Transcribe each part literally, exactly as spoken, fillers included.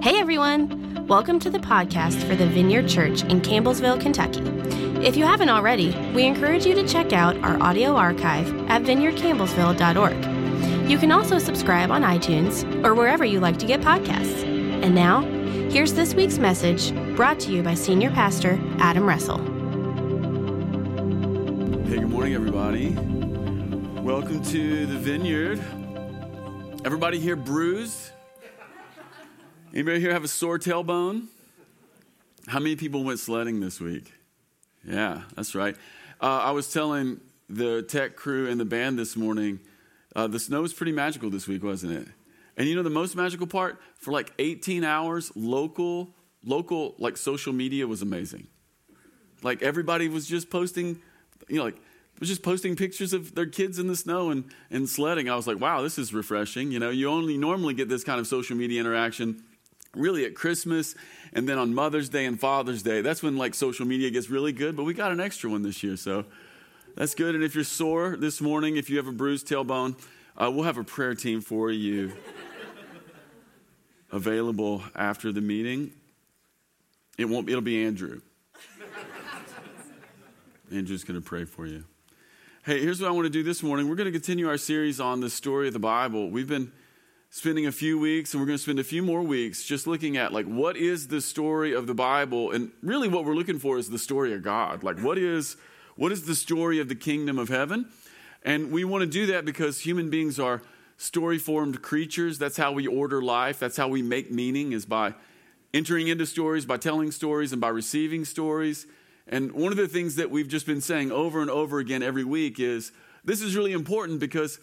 Hey everyone! Welcome to the podcast for the Vineyard Church in Campbellsville, Kentucky. If you haven't already, we encourage you to check out our audio archive at vineyard campbellsville dot org. You can also subscribe on iTunes or wherever you like to get podcasts. And now, here's this week's message brought to you by Senior Pastor Adam Russell. Hey, good morning everybody. Welcome to the Vineyard. Everybody here bruised? Anybody here have a sore tailbone? How many people went sledding this week? Yeah, that's right. Uh, I was telling the tech crew and the band this morning, uh, the snow was pretty magical this week, wasn't it? And you know the most magical part? For like eighteen hours, local, local like social media was amazing. Like everybody was just posting, you know, like was just posting pictures of their kids in the snow and, and sledding. I was like, wow, this is refreshing. You know, you only normally get this kind of social media interaction really at Christmas, and then on Mother's Day and Father's Day. That's when like social media gets really good, but we got an extra one this year, so that's good. And if you're sore this morning, if you have a bruised tailbone, uh, we'll have a prayer team for you available after the meeting. It won't. It'll be Andrew. Andrew's going to pray for you. Hey, here's what I want to do this morning. We're going to continue our series on the story of the Bible. We've been spending a few weeks, and we're going to spend a few more weeks just looking at, like, what is the story of the Bible? And really what we're looking for is the story of God. Like, what is what is the story of the kingdom of heaven? And we want to do that because human beings are story-formed creatures. That's how we order life. That's how we make meaning, is by entering into stories, by telling stories, and by receiving stories. And one of the things that we've just been saying over and over again every week is this is really important because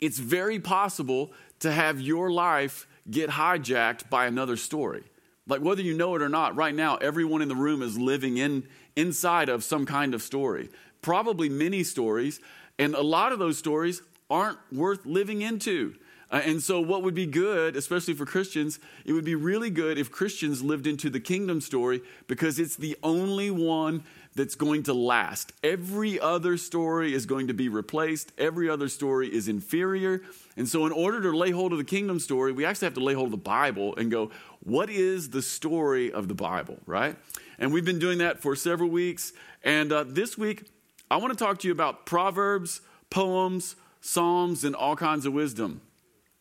it's very possible to have your life get hijacked by another story. Like whether you know it or not, right now, everyone in the room is living in inside of some kind of story, probably many stories. And a lot of those stories aren't worth living into. Uh, and so what would be good, especially for Christians, it would be really good if Christians lived into the kingdom story because it's the only one that's going to last. Every other story is going to be replaced. Every other story is inferior. And so in order to lay hold of the kingdom story, we actually have to lay hold of the Bible and go, what is the story of the Bible, right? And we've been doing that for several weeks. And uh, this week, I want to talk to you about proverbs, poems, psalms, and all kinds of wisdom,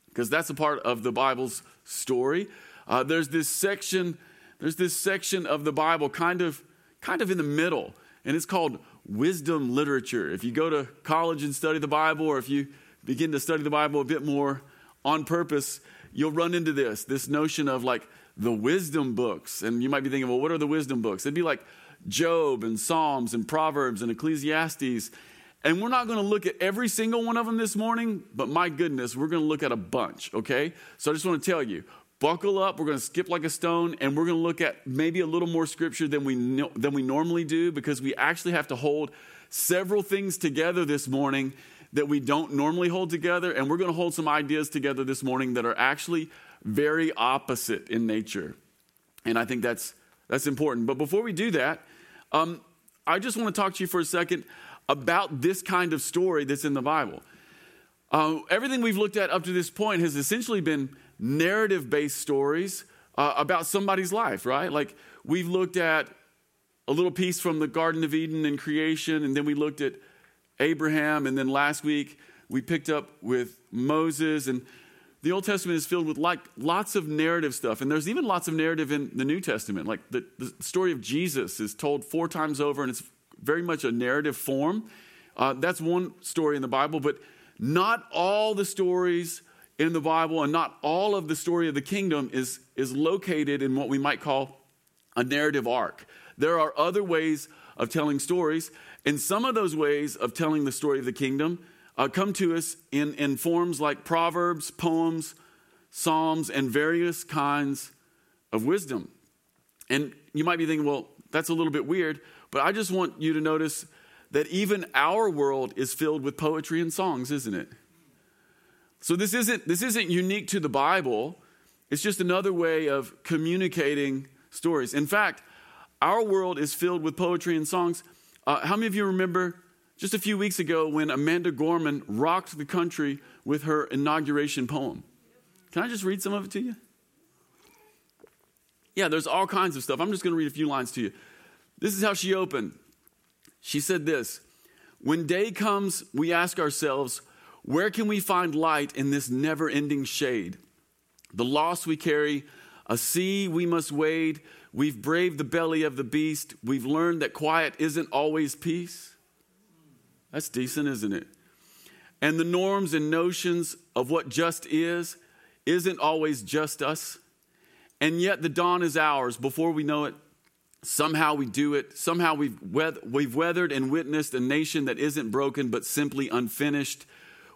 because that's a part of the Bible's story. Uh, there's this section, there's this section of the Bible kind of, kind of in the middle, and it's called wisdom literature. If you go to college and study the Bible, or if you begin to study the Bible a bit more on purpose, you'll run into this, this notion of like the wisdom books. And you might be thinking, well, what are the wisdom books? It'd be like Job and Psalms and Proverbs and Ecclesiastes. And we're not going to look at every single one of them this morning, but my goodness, we're going to look at a bunch, okay? So I just want to tell you, buckle up, we're going to skip like a stone, and we're going to look at maybe a little more scripture than we know, than we normally do, because we actually have to hold several things together this morning that we don't normally hold together, and we're going to hold some ideas together this morning that are actually very opposite in nature. And I think that's that's important. But before we do that, um, I just want to talk to you for a second about this kind of story that's in the Bible. Uh, everything we've looked at up to this point has essentially been narrative-based stories uh, about somebody's life, right? Like we've looked at a little piece from the Garden of Eden and creation, and then we looked at Abraham, and then last week we picked up with Moses. And the Old Testament is filled with like lots of narrative stuff, and there's even lots of narrative in the New Testament. Like the, the story of Jesus is told four times over, and it's very much a narrative form. Uh, that's one story in the Bible, but not all the stories in the Bible and not all of the story of the kingdom is, is located in what we might call a narrative arc. There are other ways of telling stories, and some of those ways of telling the story of the kingdom uh, come to us in, in forms like proverbs, poems, psalms, and various kinds of wisdom. And you might be thinking, well, that's a little bit weird. But I just want you to notice that even our world is filled with poetry and songs, isn't it? So this isn't this isn't unique to the Bible. It's just another way of communicating stories. In fact, our world is filled with poetry and songs. Uh, how many of you remember just a few weeks ago when Amanda Gorman rocked the country with her inauguration poem? Can I just read some of it to you? Yeah, there's all kinds of stuff. I'm just going to read a few lines to you. This is how she opened. She said this, "When day comes, we ask ourselves, where can we find light in this never-ending shade? The loss we carry, a sea we must wade. We've braved the belly of the beast. We've learned that quiet isn't always peace." That's decent, isn't it? "And the norms and notions of what just is isn't always just us. And yet the dawn is ours. Before we know it, somehow we do it. Somehow we've we've weathered and witnessed a nation that isn't broken but simply unfinished.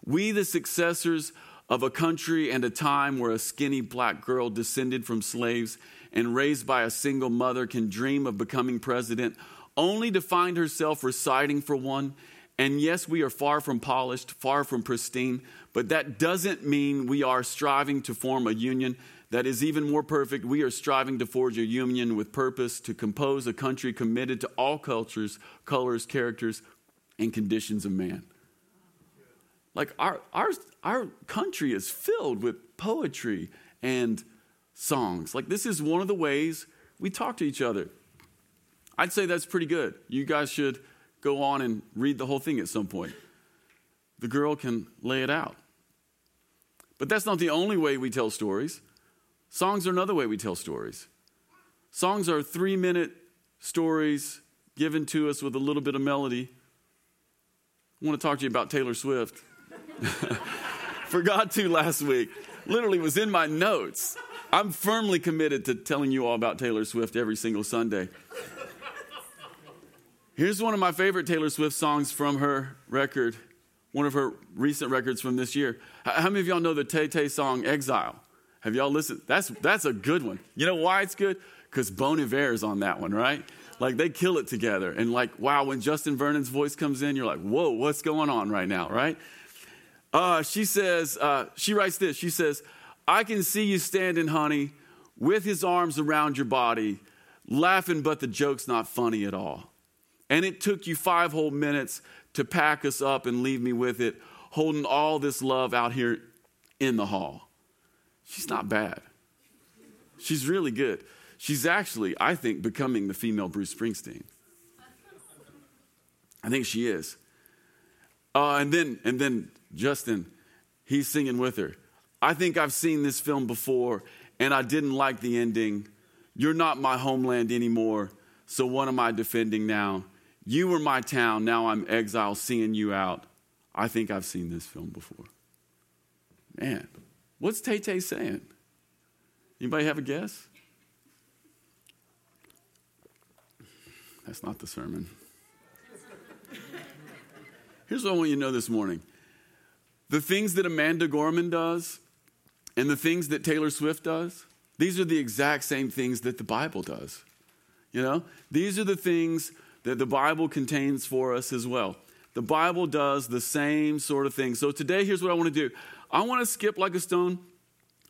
We, the successors of a country and a time where a skinny black girl descended from slaves and raised by a single mother can dream of becoming president, only to find herself reciting for one. And yes, we are far from polished, far from pristine, but that doesn't mean we are striving to form a union that is even more perfect. We are striving to forge a union with purpose, to compose a country committed to all cultures, colors, characters, and conditions of man." Like our our our country is filled with poetry and songs. Like this is one of the ways we talk to each other. I'd say that's pretty good. You guys should go on and read the whole thing at some point. The girl can lay it out. But that's not the only way we tell stories. Songs are another way we tell stories. Songs are three-minute stories given to us with a little bit of melody. I want to talk to you about Taylor Swift. Forgot to last week. Literally was in my notes. I'm firmly committed to telling you all about Taylor Swift every single Sunday. Here's one of my favorite Taylor Swift songs from her record, one of her recent records from this year. How many of y'all know the Tay Tay song "Exile"? Have y'all listened? That's that's a good one. You know why it's good? Because Bon Iver is on that one, right? Like they kill it together. And like, wow, when Justin Vernon's voice comes in, you're like, whoa, what's going on right now, right? Uh, she says, uh, she writes this. She says, "I can see you standing, honey, with his arms around your body, laughing, but the joke's not funny at all. And it took you five whole minutes to pack us up and leave me with it, holding all this love out here in the hall." She's not bad. She's really good. She's actually, I think, becoming the female Bruce Springsteen. I think she is. Uh, and then, and then Justin, he's singing with her. "I think I've seen this film before, and I didn't like the ending. You're not my homeland anymore, so what am I defending now? You were my town, now I'm exiled, seeing you out. I think I've seen this film before." Man, what's Tay Tay saying? Anybody have a guess? That's not the sermon. Here's what I want you to know this morning. The things that Amanda Gorman does and the things that Taylor Swift does, these are the exact same things that the Bible does. You know, these are the things that the Bible contains for us as well. The Bible does the same sort of thing. So today, here's what I want to do. I want to skip like a stone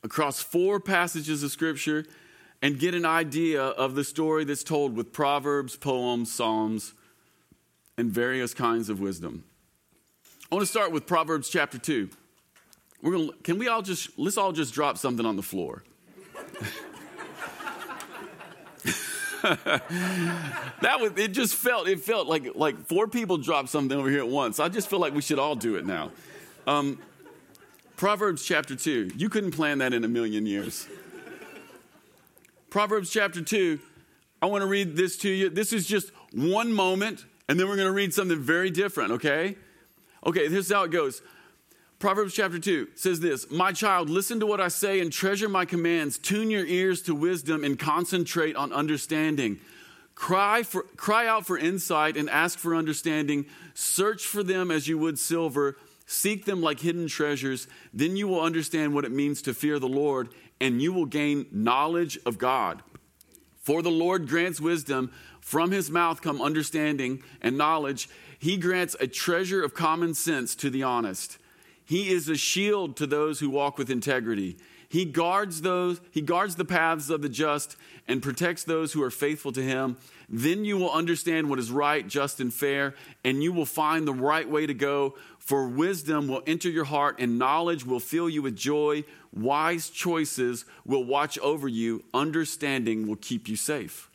across four passages of Scripture and get an idea of the story that's told with proverbs, poems, psalms, and various kinds of wisdom. I want to start with Proverbs chapter two. We're going to, can we all just, let's all just drop something on the floor. That was, it just felt, it felt like, like four people dropped something over here at once. I just feel like we should all do it now. Um, Proverbs chapter two. You couldn't plan that in a million years. Proverbs chapter two, I want to read this to you. This is just one moment, and then we're going to read something very different, okay? Okay, here's how it goes. Proverbs chapter two says this, "My child, listen to what I say and treasure my commands. Tune your ears to wisdom and concentrate on understanding. Cry for, cry out for insight and ask for understanding. Search for them as you would silver. Seek them like hidden treasures. Then you will understand what it means to fear the Lord, and you will gain knowledge of God. For the Lord grants wisdom. From his mouth come understanding and knowledge. He grants a treasure of common sense to the honest. He is a shield to those who walk with integrity. He guards those, he guards the paths of the just and protects those who are faithful to him. Then you will understand what is right, just, and fair, and you will find the right way to go. For wisdom will enter your heart, and knowledge will fill you with joy. Wise choices will watch over you. Understanding will keep you safe.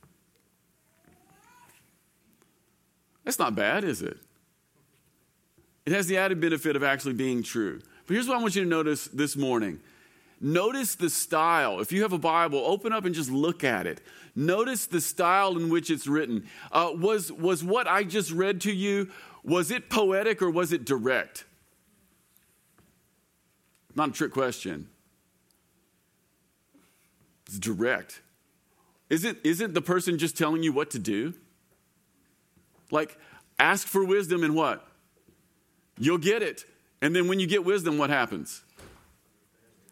That's not bad, is it? It has the added benefit of actually being true. But here's what I want you to notice this morning. Notice the style. If you have a Bible, open up and just look at it. Notice the style in which it's written. Uh, was, was what I just read to you, was it poetic or was it direct? Not a trick question. It's direct. Isn't, isn't the person just telling you what to do? Like, ask for wisdom and what? You'll get it. And then when you get wisdom, what happens?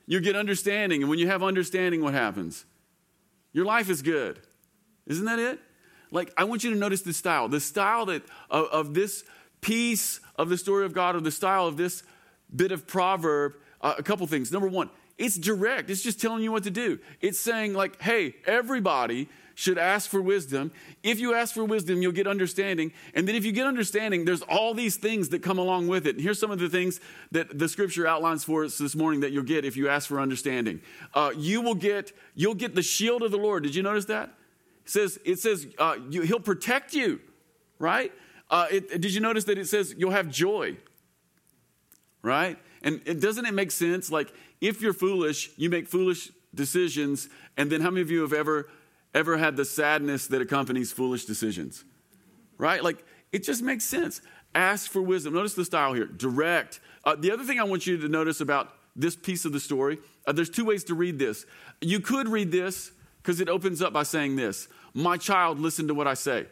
You get understanding. And when you have understanding, what happens? Your life is good. Isn't that it? Like, I want you to notice the style. The style that of, of this piece of the story of God, or the style of this bit of proverb, uh, a couple things. Number one, it's direct. It's just telling you what to do. It's saying, like, hey, everybody should ask for wisdom. If you ask for wisdom, you'll get understanding. And then if you get understanding, there's all these things that come along with it. And here's some of the things that the scripture outlines for us this morning that you'll get if you ask for understanding. Uh, you will get, you'll get the shield of the Lord. Did you notice that? It says, it says uh, you, he'll protect you, right? Uh, it, did you notice that it says you'll have joy, right? And it, doesn't it make sense? Like, if you're foolish, you make foolish decisions. And then how many of you have ever... ever had the sadness that accompanies foolish decisions, right? Like, it just makes sense. Ask for wisdom. Notice the style here, direct. Uh, the other thing I want you to notice about this piece of the story, uh, there's two ways to read this. You could read this because it opens up by saying this, my child, listen to what I say.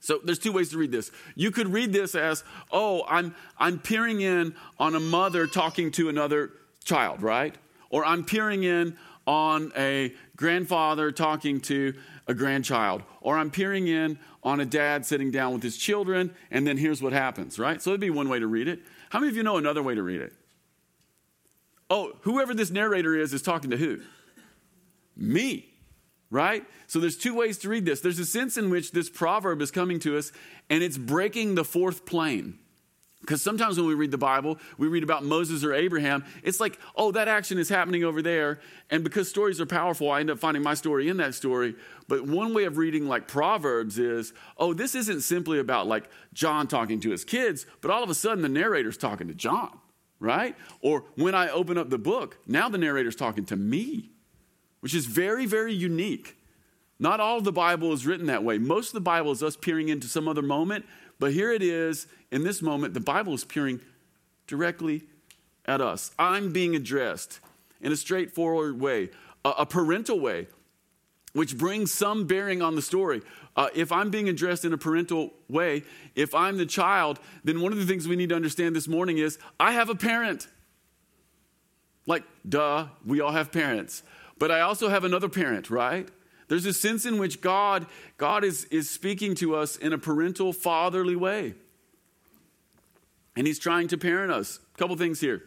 So there's two ways to read this. You could read this as, oh, I'm, I'm peering in on a mother talking to another child, right? Or I'm peering in on a grandfather talking to a grandchild, or I'm peering in on a dad sitting down with his children, and then here's what happens, right? So that'd be one way to read it. How many of you know another way to read it? Oh, whoever this narrator is, is talking to who? Me, right? So there's two ways to read this. There's a sense in which this proverb is coming to us, and it's breaking the fourth plane. Because sometimes when we read the Bible, we read about Moses or Abraham. It's like, oh, that action is happening over there. And because stories are powerful, I end up finding my story in that story. But one way of reading like Proverbs is, oh, this isn't simply about like John talking to his kids, but all of a sudden the narrator's talking to John, right? Or when I open up the book, now the narrator's talking to me, which is very, very unique. Not all of the Bible is written that way. Most of the Bible is us peering into some other moment. But here it is, in this moment, the Bible is peering directly at us. I'm being addressed in a straightforward way, a, a parental way, which brings some bearing on the story. Uh, if I'm being addressed in a parental way, if I'm the child, then one of the things we need to understand this morning is I have a parent. Like, duh, we all have parents. But I also have another parent, right? There's a sense in which God, God is, is speaking to us in a parental, fatherly way. And he's trying to parent us. A couple things here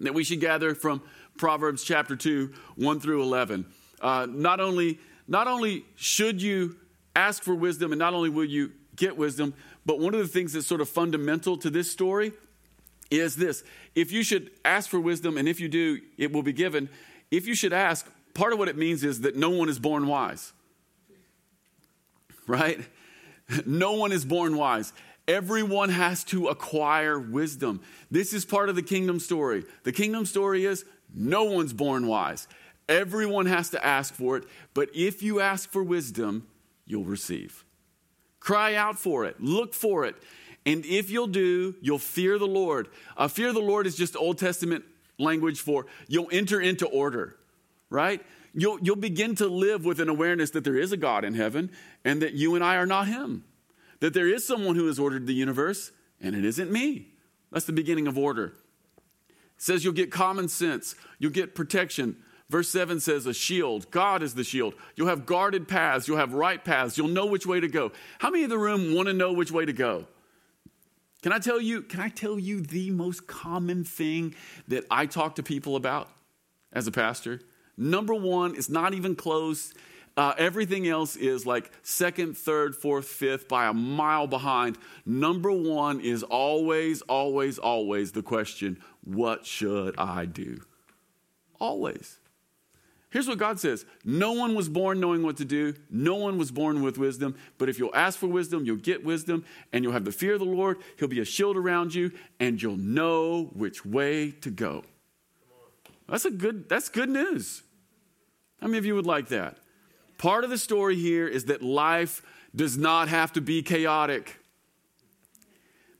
that we should gather from Proverbs chapter two, one through eleven. Uh, not only, not only should you ask for wisdom, and not only will you get wisdom, but one of the things that's sort of fundamental to this story is this. If you should ask for wisdom, and if you do, it will be given. If you should ask, part of what it means is that no one is born wise, right? No one is born wise. Everyone has to acquire wisdom. This is part of the kingdom story. The kingdom story is no one's born wise. Everyone has to ask for it. But if you ask for wisdom, you'll receive. Cry out for it. Look for it. And if you'll do, you'll fear the Lord. Uh, fear the Lord is just Old Testament language for you'll enter into order. Right? You'll, you'll begin to live with an awareness that there is a God in heaven and that you and I are not him. That there is someone who has ordered the universe and it isn't me. That's the beginning of order. It says you'll get common sense. You'll get protection. Verse seven says a shield. God is the shield. You'll have guarded paths. You'll have right paths. You'll know which way to go. How many in the room want to know which way to go? Can I tell you, can I tell you the most common thing that I talk to people about? as a pastor. Number one, it's not even close. Uh, everything else is like second, third, fourth, fifth, by a mile behind. Number one is always, always, always the question, what should I do? Always. Here's what God says. No one was born knowing what to do. No one was born with wisdom. But if you'll ask for wisdom, you'll get wisdom, and you'll have the fear of the Lord. He'll be a shield around you, and you'll know which way to go. That's a good, that's good news. How many of you would like that? Part of the story here is that life does not have to be chaotic.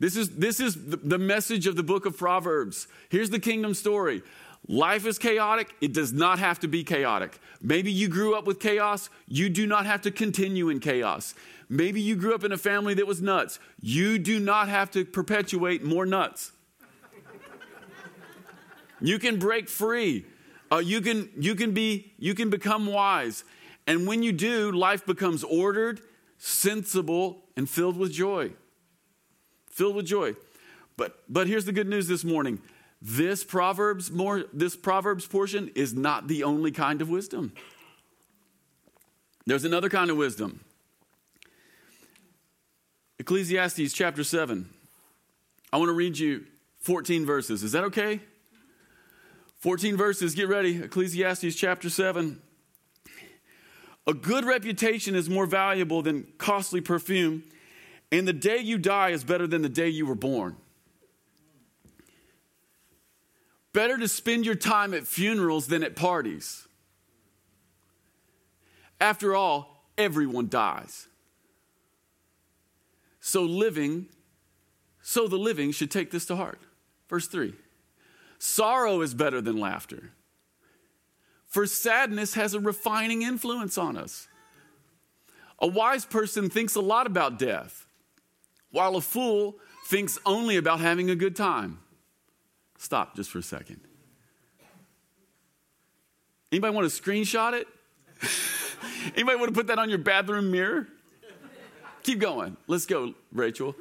This is, this is the message of the book of Proverbs. Here's the kingdom story. Life is chaotic. It does not have to be chaotic. Maybe you grew up with chaos. You do not have to continue in chaos. Maybe you grew up in a family that was nuts. You do not have to perpetuate more nuts. You can break free. Uh, you can, you can be, you can become wise. And when you do, life becomes ordered, sensible, and filled with joy. Filled with joy. But but here's the good news this morning. This Proverbs more this Proverbs portion is not the only kind of wisdom. There's another kind of wisdom. Ecclesiastes chapter seven. I want to read you fourteen verses. Is that okay? fourteen verses. Get ready. Ecclesiastes chapter seven. A good reputation is more valuable than costly perfume, and the day you die is better than the day you were born. Better to spend your time at funerals than at parties. After all, everyone dies. So living, so the living should take this to heart. Verse three. Sorrow is better than laughter, for sadness has a refining influence on us. A wise person thinks a lot about death, while a fool thinks only about having a good time. Stop just for a second. Anybody want to screenshot it? Anybody want to put that on your bathroom mirror? Keep going. Let's go, Rachel.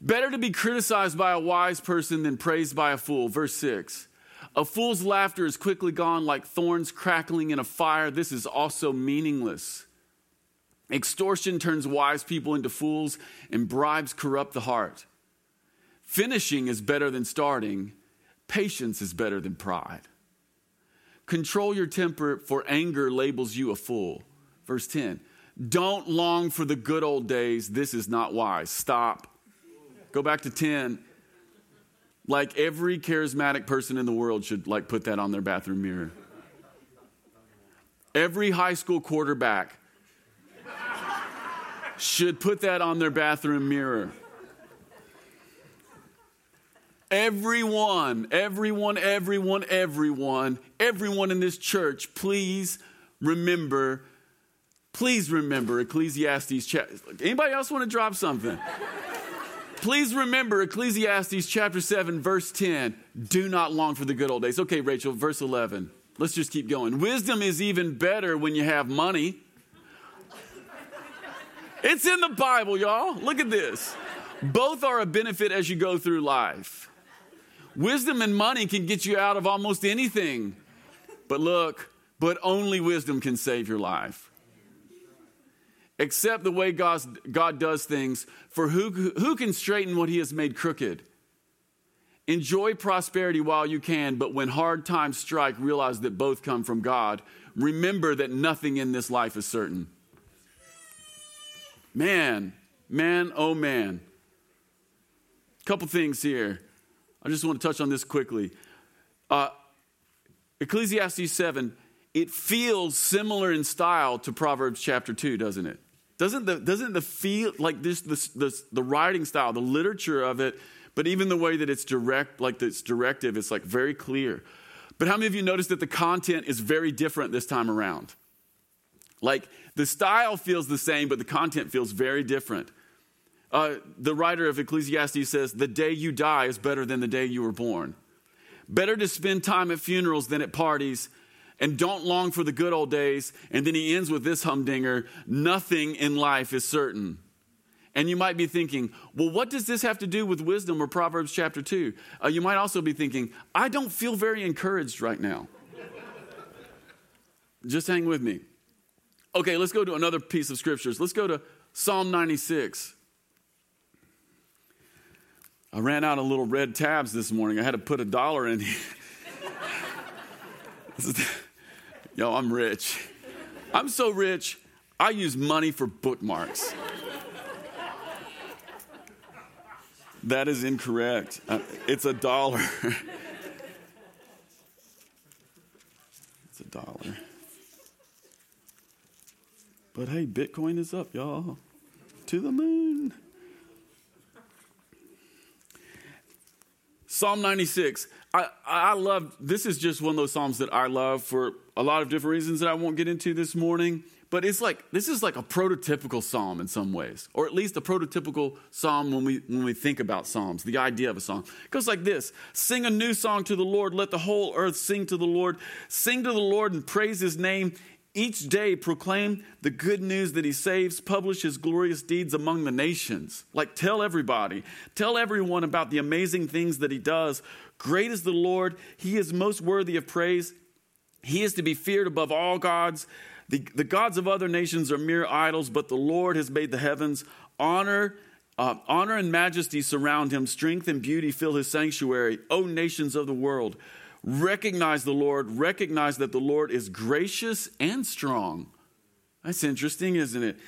Better to be criticized by a wise person than praised by a fool. Verse six. A fool's laughter is quickly gone like thorns crackling in a fire. This is also meaningless. Extortion turns wise people into fools, and bribes corrupt the heart. Finishing is better than starting. Patience is better than pride. Control your temper, for anger labels you a fool. Verse ten. Don't long for the good old days. This is not wise. Stop. Go back to ten. Like every charismatic person in the world should like put that on their bathroom mirror. Every high school quarterback should put that on their bathroom mirror. Everyone, everyone, everyone, everyone, everyone in this church, please remember, please remember Ecclesiastes chapter. Anybody else want to drop something? Please remember Ecclesiastes chapter seven, verse ten. Do not long for the good old days. Okay, Rachel, verse eleven. Let's just keep going. Wisdom is even better when you have money. It's in the Bible, y'all. Look at this. Both are a benefit as you go through life. Wisdom and money can get you out of almost anything. But look, but only wisdom can save your life. Accept the way God, God does things, for who, who can straighten what he has made crooked? Enjoy prosperity while you can, but when hard times strike, realize that both come from God. Remember that nothing in this life is certain. Man, man, oh man. Couple things here. I just want to touch on this quickly. Uh, Ecclesiastes seven, it feels similar in style to Proverbs chapter two, doesn't it? Doesn't the doesn't the feel like this the the, the writing style, the literature of it, but even the way that it's direct, like it's directive, it's like very clear. But how many of you noticed that the content is very different this time around? Like the style feels the same, but the content feels very different. Uh, the writer of Ecclesiastes says, "The day you die is better than the day you were born. Better to spend time at funerals than at parties." And don't long for the good old days. And then he ends with this humdinger, nothing in life is certain. And you might be thinking, well, what does this have to do with wisdom or Proverbs chapter two? Uh, you might also be thinking, I don't feel very encouraged right now. Just hang with me. Okay, let's go to another piece of scriptures. Let's go to Psalm ninety-six. I ran out of little red tabs this morning. I had to put a dollar in here. Yo, I'm rich. I'm so rich, I use money for bookmarks. That is incorrect. Uh, it's a dollar. It's a dollar. But hey, Bitcoin is up, y'all. To the moon. Psalm ninety-six. I, I love, this is just one of those Psalms that I love for a lot of different reasons that I won't get into this morning. But it's like, this is like a prototypical Psalm in some ways, or at least a prototypical Psalm when we when we think about Psalms, the idea of a Psalm. It goes like this. Sing a new song to the Lord. Let the whole earth sing to the Lord. Sing to the Lord and praise his name. Each day proclaim the good news that he saves, publish his glorious deeds among the nations. Like tell everybody, tell everyone about the amazing things that he does. Great is the Lord. He is most worthy of praise. He is to be feared above all gods. The, the gods of other nations are mere idols, but the Lord has made the heavens. Honor, uh, honor and majesty surround him. Strength and beauty fill his sanctuary. O nations of the world, recognize the Lord. Recognize that the Lord is gracious and strong. That's interesting, isn't it?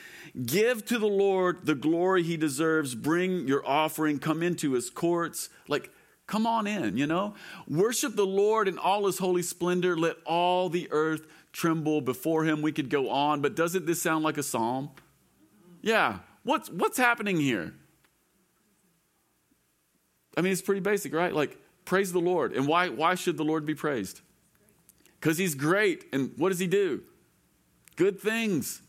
Give to the Lord the glory he deserves. Bring your offering. Come into his courts. Like, come on in, you know. Worship the Lord in all his holy splendor. Let all the earth tremble before him. We could go on, but doesn't this sound like a psalm? Yeah. What's, what's happening here? I mean, it's pretty basic, right? Like, praise the Lord. And why, why should the Lord be praised? Because he's great. And what does he do? Good things.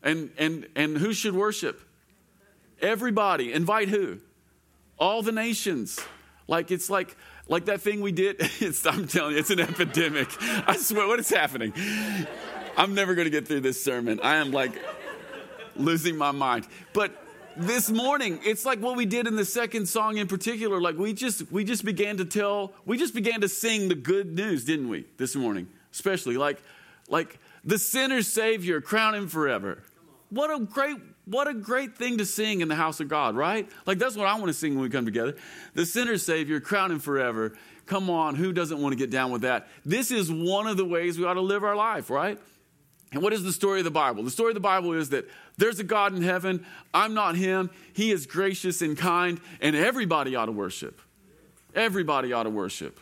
And, and, and who should worship? Everybody. Invite who? All the nations. Like, it's like, like that thing we did. It's, I'm telling you, it's an epidemic. I swear, what is happening? I'm never going to get through this sermon. I am like losing my mind. But this morning, it's like what we did in the second song in particular. Like we just, we just began to tell, we just began to sing the good news, didn't we? This morning, especially like, like the sinner's savior, crown him forever. What a great, what a great thing to sing in the house of God, right? Like that's what I want to sing when we come together. The sinner's savior, crown him forever. Come on, who doesn't want to get down with that? This is one of the ways we ought to live our life, right? And what is the story of the Bible? The story of the Bible is that there's a God in heaven. I'm not him. He is gracious and kind, and everybody ought to worship. Everybody ought to worship.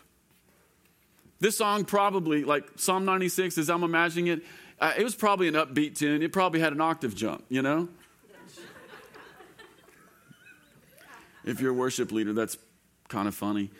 This song probably, like Psalm ninety-six, as I'm imagining it, uh, it was probably an upbeat tune. It probably had an octave jump, you know? If you're a worship leader, that's kind of funny.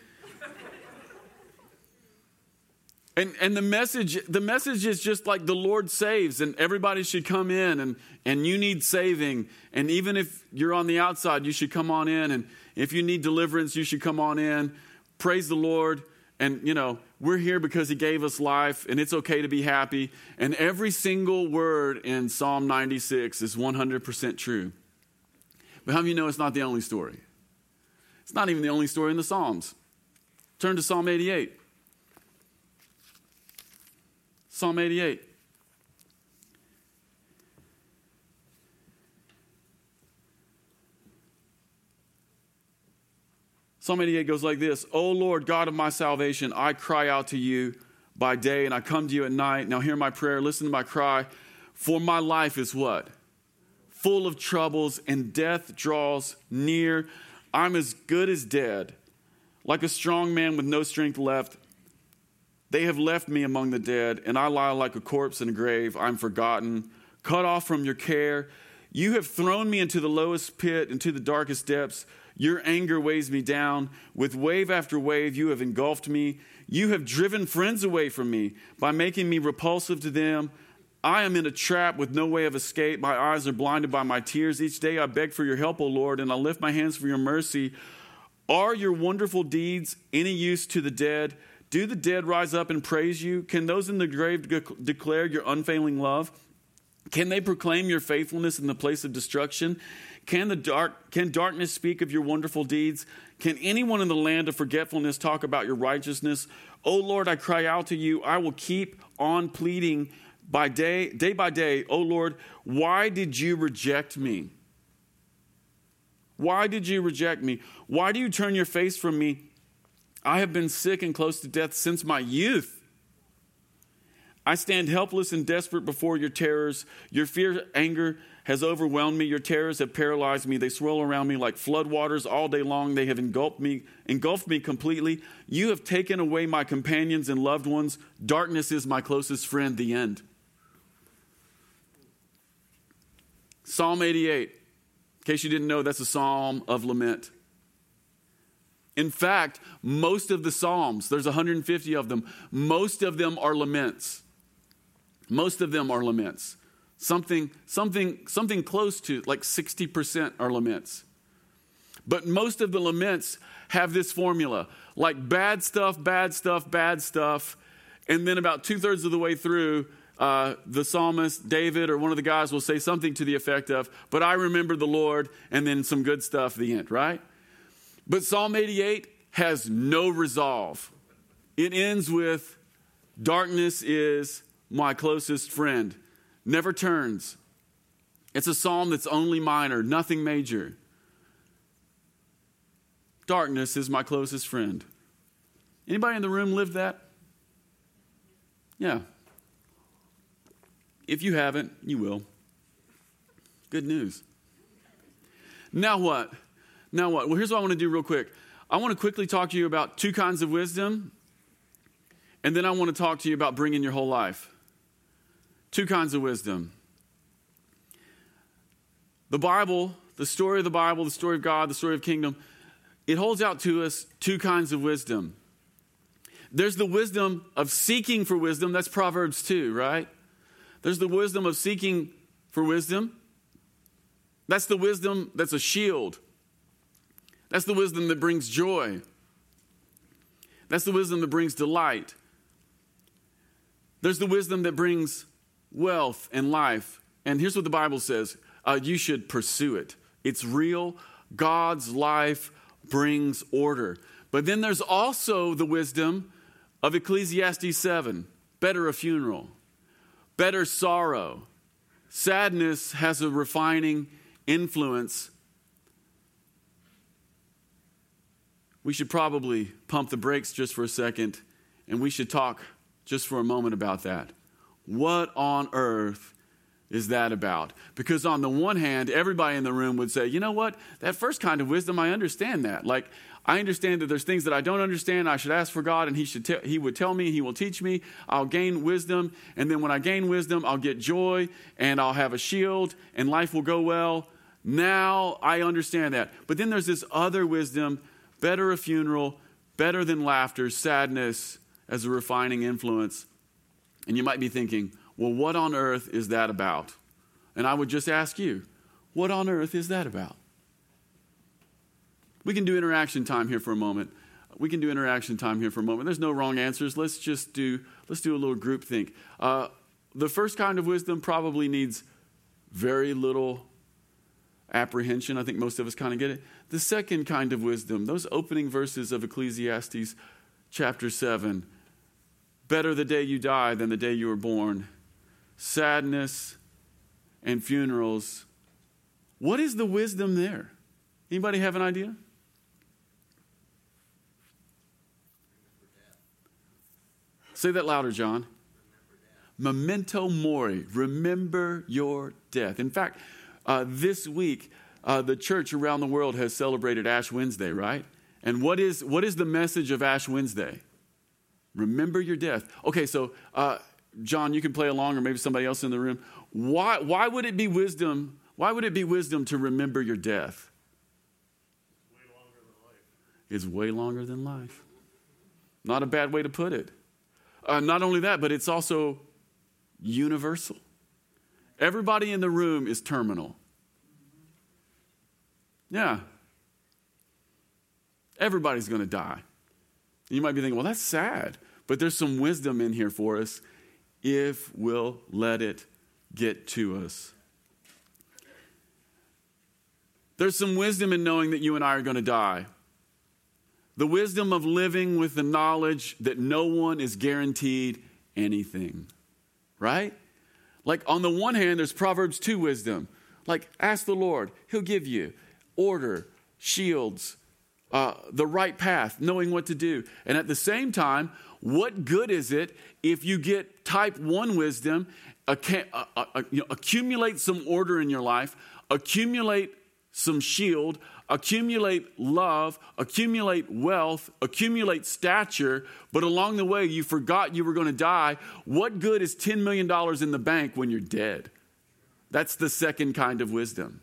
And and the message the message is just like the Lord saves, and everybody should come in, and, and you need saving. And even if you're on the outside, you should come on in. And if you need deliverance, you should come on in. Praise the Lord. And, you know, we're here because he gave us life, and it's okay to be happy. And every single word in Psalm ninety-six is one hundred percent true. But how do you know it's not the only story? It's not even the only story in the Psalms. Turn to Psalm eighty-eight. Psalm eighty-eight. Psalm eighty-eight goes like this. O Lord, God of my salvation, I cry out to you by day, and I come to you at night. Now hear my prayer, listen to my cry. For my life is what? Full of troubles, and death draws near. I'm as good as dead, like a strong man with no strength left. They have left me among the dead, and I lie like a corpse in a grave. I'm forgotten, cut off from your care. You have thrown me into the lowest pit, into the darkest depths. Your anger weighs me down. With wave after wave, you have engulfed me. You have driven friends away from me by making me repulsive to them. I am in a trap with no way of escape. My eyes are blinded by my tears. Each day I beg for your help, O Lord, and I lift my hands for your mercy. Are your wonderful deeds any use to the dead? Do the dead rise up and praise you? Can those in the grave de- declare your unfailing love? Can they proclaim your faithfulness in the place of destruction? Can the dark can darkness speak of your wonderful deeds? Can anyone in the land of forgetfulness talk about your righteousness? O Lord, I cry out to you. I will keep on pleading by day, day by day, oh Lord, why did you reject me? Why did you reject me? Why do you turn your face from me? I have been sick and close to death since my youth. I stand helpless and desperate before your terrors. Your fear, anger has overwhelmed me. Your terrors have paralyzed me. They swirl around me like floodwaters all day long. They have engulfed me, engulfed me completely. You have taken away my companions and loved ones. Darkness is my closest friend. The end. Psalm eighty-eight. In case you didn't know, that's a psalm of lament. In fact, most of the Psalms, there's one hundred fifty of them, most of them are laments. Most of them are laments. Something, something, something close to like sixty percent are laments. But most of the laments have this formula, like bad stuff, bad stuff, bad stuff. And then about two thirds of the way through, uh, the psalmist, David, or one of the guys will say something to the effect of, but I remember the Lord, and then some good stuff at the end, right? But Psalm eighty-eight has no resolve. It ends with, darkness is my closest friend. Never turns. It's a psalm that's only minor, nothing major. Darkness is my closest friend. Anybody in the room lived that? Yeah. If you haven't, you will. Good news. Now what? Now what? Well, here's what I want to do real quick. I want to quickly talk to you about two kinds of wisdom, and then I want to talk to you about bringing your whole life. Two kinds of wisdom. The Bible, the story of the Bible, the story of God, the story of kingdom, it holds out to us two kinds of wisdom. There's the wisdom of seeking for wisdom. That's Proverbs two, right? There's the wisdom of seeking for wisdom. That's the wisdom that's a shield. That's the wisdom that brings joy. That's the wisdom that brings delight. There's the wisdom that brings wealth and life. And here's what the Bible says. Uh, you should pursue it. It's real. God's life brings order. But then there's also the wisdom of Ecclesiastes seven. Better a funeral. Better sorrow. Sadness has a refining influence. We should probably pump the brakes just for a second, and we should talk just for a moment about that. What on earth is that about? Because on the one hand, everybody in the room would say, you know what? That first kind of wisdom, I understand that. Like, I understand that there's things that I don't understand. I should ask for God, and he should te- he would tell me, he will teach me. I'll gain wisdom, and then when I gain wisdom, I'll get joy, and I'll have a shield, and life will go well. Now I understand that. But then there's this other wisdom. Better a funeral, better than laughter, sadness as a refining influence. And you might be thinking, well, what on earth is that about? And I would just ask you, what on earth is that about? We can do interaction time here for a moment. We can do interaction time here for a moment. There's no wrong answers. Let's just do, let's do a little group think. Uh, the first kind of wisdom probably needs very little apprehension. I think most of us kind of get it. The second kind of wisdom, those opening verses of Ecclesiastes chapter seven, better the day you die than the day you were born. Sadness and funerals. What is the wisdom there? Anybody have an idea? Say that louder, John. Memento mori. Remember your death. In fact, Uh, this week, uh, the church around the world has celebrated Ash Wednesday, right? And what is what is the message of Ash Wednesday? Remember your death. Okay, so uh, John, you can play along, or maybe somebody else in the room. Why why would it be wisdom? Why would it be wisdom to remember your death? It's way longer than life. It's way longer than life. Not a bad way to put it. Uh, not only that, but it's also universal. Everybody in the room is terminal. Yeah. Everybody's going to die. You might be thinking, well, that's sad. But there's some wisdom in here for us if we'll let it get to us. There's some wisdom in knowing that you and I are going to die. The wisdom of living with the knowledge that no one is guaranteed anything. Right? Like on the one hand, there's Proverbs two wisdom. Like ask the Lord, he'll give you order, shields, uh, the right path, knowing what to do. And at the same time, what good is it if you get type one wisdom, ac- uh, uh, you know, accumulate some order in your life, accumulate some shield, accumulate love, accumulate wealth, accumulate stature, but along the way you forgot you were going to die. What good is ten million dollars in the bank when you're dead? That's the second kind of wisdom,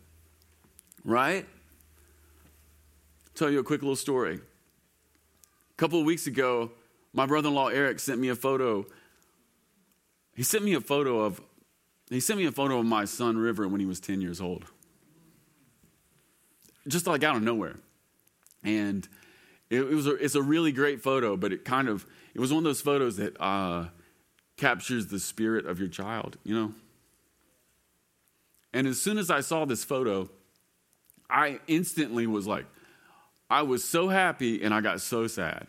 right? I'll tell you a quick little story. A couple of weeks ago, my brother-in-law Eric sent me a photo. He sent me a photo of he sent me a photo of my son River when he was ten years old. Just like out of nowhere. And it, it was a, it's a really great photo, but it kind of, it was one of those photos that uh, captures the spirit of your child, you know? And as soon as I saw this photo, I instantly was like, I was so happy and I got so sad.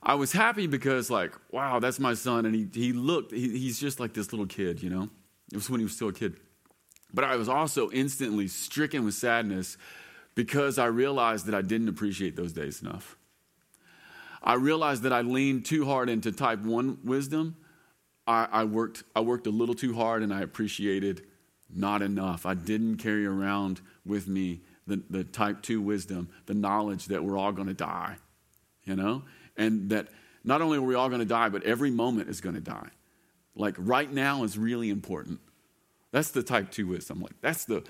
I was happy because like, wow, that's my son. And he he looked, he, he's just like this little kid, you know? It was when he was still a kid. But I was also instantly stricken with sadness because I realized that I didn't appreciate those days enough. I realized that I leaned too hard into type one wisdom. I, I worked I worked a little too hard and I appreciated not enough. I didn't carry around with me the, the type two wisdom, the knowledge that we're all going to die, you know? And that not only are we all going to die, but every moment is going to die. Like right now is really important. That's the type two wisdom. Like that's the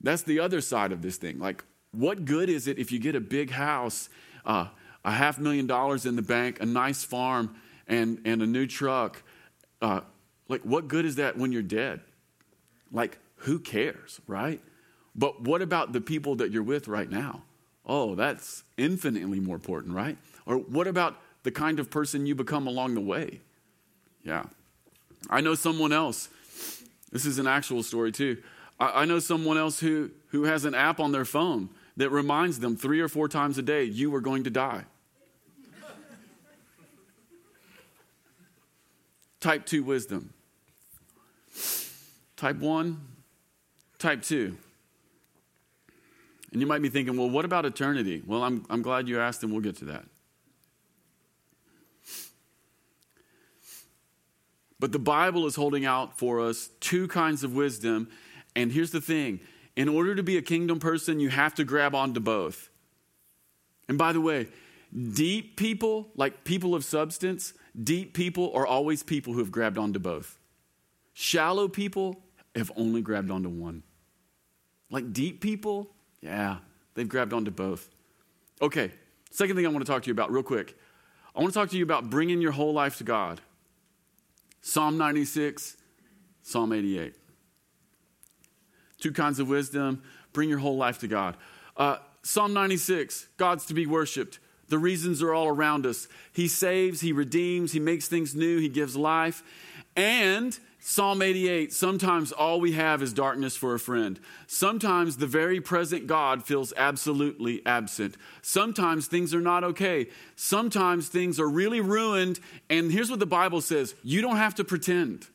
that's the other side of this thing. Like, what good is it if you get a big house, uh, a half million dollars in the bank, a nice farm, and and a new truck? Uh, like, what good is that when you're dead? Like, who cares, right? But what about the people that you're with right now? Oh, that's infinitely more important, right? Or what about the kind of person you become along the way? Yeah, I know someone else. This is an actual story too. I, I know someone else who, who has an app on their phone that reminds them three or four times a day, you are going to die. Type two wisdom. Type one, type two. And you might be thinking, well, what about eternity? Well, I'm I'm glad you asked and we'll get to that. But the Bible is holding out for us two kinds of wisdom. And here's the thing. In order to be a kingdom person, you have to grab onto both. And by the way, deep people, like people of substance, deep people are always people who have grabbed onto both. Shallow people have only grabbed onto one. Like deep people, yeah, they've grabbed onto both. Okay, second thing I want to talk to you about real quick. I want to talk to you about bringing your whole life to God. Psalm ninety-six, Psalm eighty-eight. Two kinds of wisdom. Bring your whole life to God. Uh, Psalm ninety-six, God's to be worshiped. The reasons are all around us. He saves, he redeems, he makes things new, he gives life. And Psalm eighty-eight, sometimes all we have is darkness for a friend. Sometimes the very present God feels absolutely absent. Sometimes things are not okay. Sometimes things are really ruined. And here's what the Bible says. You don't have to pretend.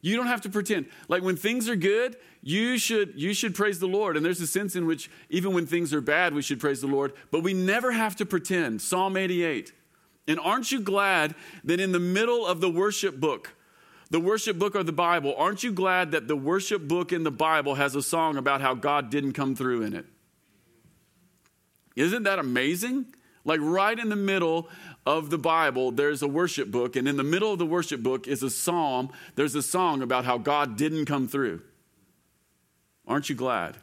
You don't have to pretend. Like when things are good, you should, you should praise the Lord. And there's a sense in which even when things are bad, we should praise the Lord. But we never have to pretend. Psalm eighty-eight. And aren't you glad that in the middle of the worship book, the worship book of the Bible, aren't you glad that the worship book in the Bible has a song about how God didn't come through in it? Isn't that amazing? Like right in the middle of the Bible, there's a worship book. And in the middle of the worship book is a psalm. There's a song about how God didn't come through. Aren't you glad?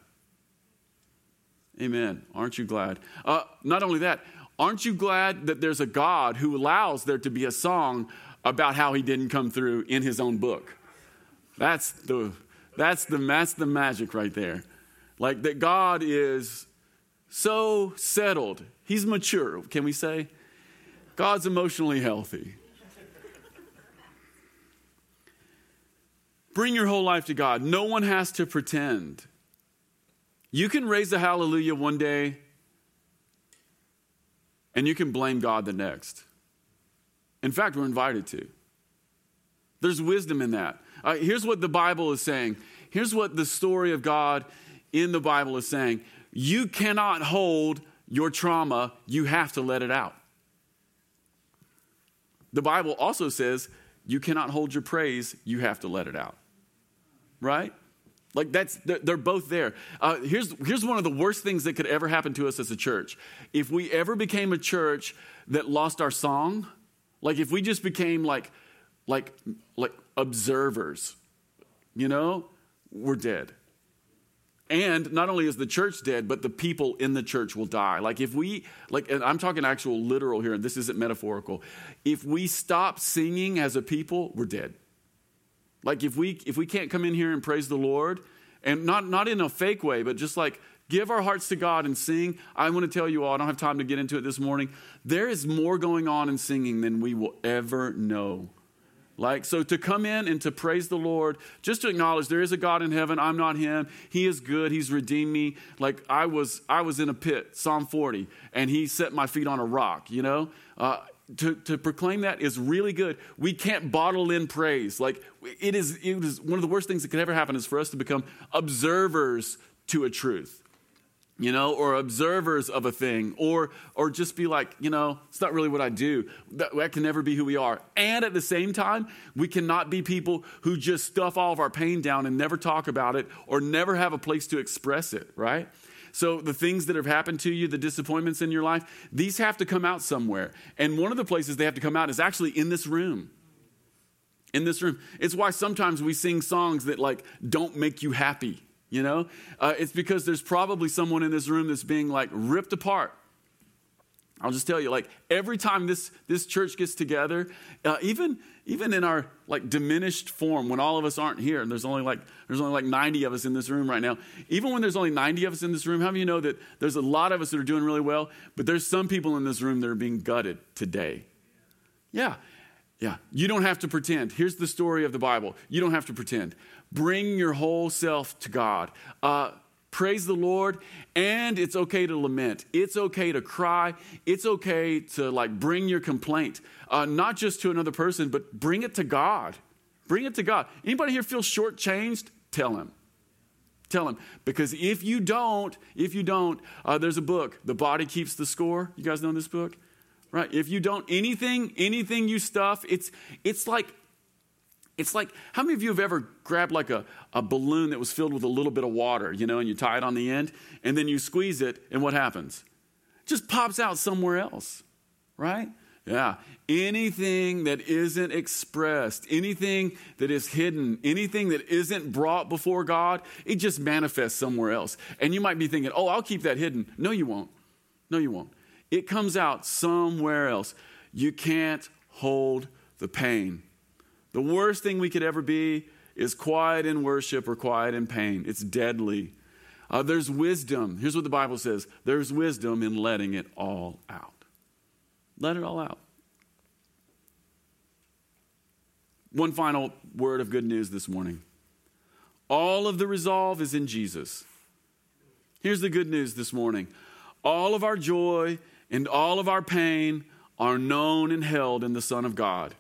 Amen. Aren't you glad? Uh, not only that, aren't you glad that there's a God who allows there to be a song about how he didn't come through in his own book? That's the that's the that's the magic right there. Like that God is so settled. He's mature, can we say? God's emotionally healthy. Bring your whole life to God. No one has to pretend. You can raise a hallelujah one day and you can blame God the next. In fact, we're invited to. There's wisdom in that. Uh, here's what the Bible is saying. Here's what the story of God in the Bible is saying. You cannot hold your trauma. You have to let it out. The Bible also says you cannot hold your praise. You have to let it out. Right? Like that's, they're both there. Uh, here's, here's one of the worst things that could ever happen to us as a church. If we ever became a church that lost our song, like if we just became like, like, like observers, you know, we're dead. And not only is the church dead, but the people in the church will die. Like if we, like, and I'm talking actual literal here, and this isn't metaphorical. If we stop singing as a people, we're dead. Like if we if we can't come in here and praise the Lord, and not, not in a fake way, but just like give our hearts to God and sing. I want to tell you all, I don't have time to get into it this morning. There is more going on in singing than we will ever know. Like, so to come in and to praise the Lord, just to acknowledge there is a God in heaven. I'm not him. He is good. He's redeemed me. Like I was, I was in a pit, Psalm forty, and he set my feet on a rock, you know, uh, To, to proclaim that is really good. We can't bottle in praise. Like it is, it is one of the worst things that could ever happen is for us to become observers to a truth, you know, or observers of a thing, or or just be like, you know, it's not really what I do. That, that can never be who we are. And at the same time, we cannot be people who just stuff all of our pain down and never talk about it or never have a place to express it, right? So the things that have happened to you, the disappointments in your life, these have to come out somewhere. And one of the places they have to come out is actually in this room. In this room. It's why sometimes we sing songs that like don't make you happy, you know? Uh, it's because there's probably someone in this room that's being like ripped apart. I'll just tell you, like every time this this church gets together, uh, even even in our like diminished form, when all of us aren't here, and there's only like there's only like ninety of us in this room right now. Even when there's only ninety of us in this room, how many of you know that there's a lot of us that are doing really well, but there's some people in this room that are being gutted today. Yeah, yeah. You don't have to pretend. Here's the story of the Bible. You don't have to pretend. Bring your whole self to God. Uh, Praise the Lord, and it's okay to lament. It's okay to cry. It's okay to like bring your complaint, uh, not just to another person, but bring it to God. Bring it to God. Anybody here feel shortchanged? Tell him. Tell him. Because if you don't, if you don't, uh, there's a book, The Body Keeps the Score. You guys know this book, right? If you don't, anything, anything you stuff, it's it's like It's like, how many of you have ever grabbed like a, a balloon that was filled with a little bit of water, you know, and you tie it on the end and then you squeeze it and what happens? It just pops out somewhere else, right? Yeah. Anything that isn't expressed, anything that is hidden, anything that isn't brought before God, it just manifests somewhere else. And you might be thinking, oh, I'll keep that hidden. No, you won't. No, you won't. It comes out somewhere else. You can't hold the pain. The worst thing we could ever be is quiet in worship or quiet in pain. It's deadly. Uh, there's wisdom. Here's what the Bible says. There's wisdom in letting it all out. Let it all out. One final word of good news this morning. All of the resolve is in Jesus. Here's the good news this morning. All of our joy and all of our pain are known and held in the Son of God.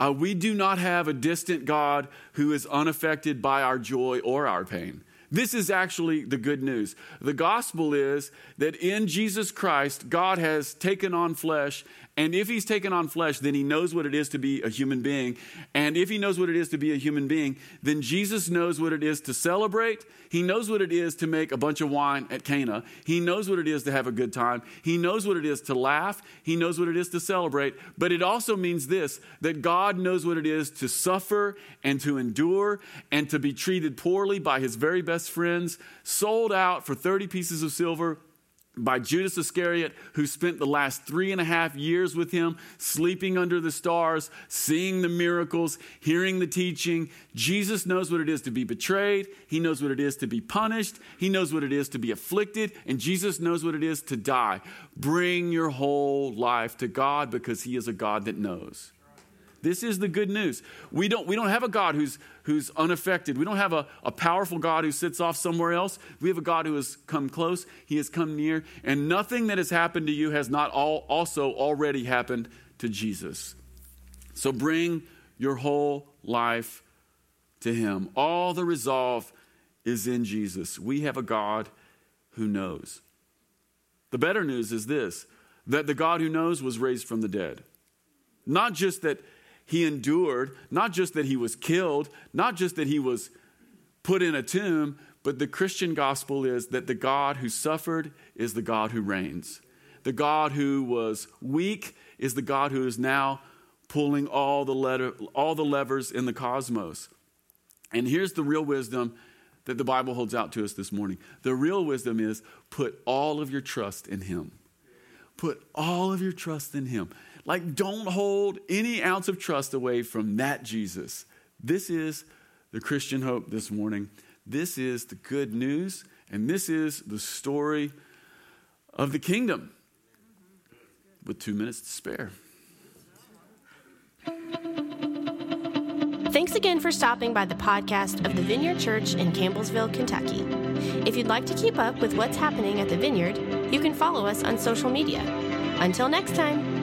Uh, we do not have a distant God who is unaffected by our joy or our pain. This is actually the good news. The gospel is that in Jesus Christ, God has taken on flesh. And if he's taken on flesh, then he knows what it is to be a human being. And if he knows what it is to be a human being, then Jesus knows what it is to celebrate. He knows what it is to make a bunch of wine at Cana. He knows what it is to have a good time. He knows what it is to laugh. He knows what it is to celebrate. But it also means this, that God knows what it is to suffer and to endure and to be treated poorly by his very best friends, sold out for thirty pieces of silver by Judas Iscariot, who spent the last three and a half years with him, sleeping under the stars, seeing the miracles, hearing the teaching. Jesus knows what it is to be betrayed. He knows what it is to be punished. He knows what it is to be afflicted. And Jesus knows what it is to die. Bring your whole life to God because he is a God that knows. This is the good news. We don't, we don't have a God who's, who's unaffected. We don't have a, a powerful God who sits off somewhere else. We have a God who has come close. He has come near. And nothing that has happened to you has not all also already happened to Jesus. So bring your whole life to him. All the resolve is in Jesus. We have a God who knows. The better news is this, that the God who knows was raised from the dead. Not just that he endured, not just that he was killed, not just that he was put in a tomb, but the Christian gospel is that the God who suffered is the God who reigns. The God who was weak is the God who is now pulling all the letter, all the levers in the cosmos. And here's the real wisdom that the Bible holds out to us this morning. The real wisdom is put all of your trust in him. Put all of your trust in him. Like, don't hold any ounce of trust away from that Jesus. This is the Christian hope this morning. This is the good news, and this is the story of the kingdom. With two minutes to spare. Thanks again for stopping by the podcast of the Vineyard Church in Campbellsville, Kentucky. If you'd like to keep up with what's happening at the Vineyard, you can follow us on social media. Until next time.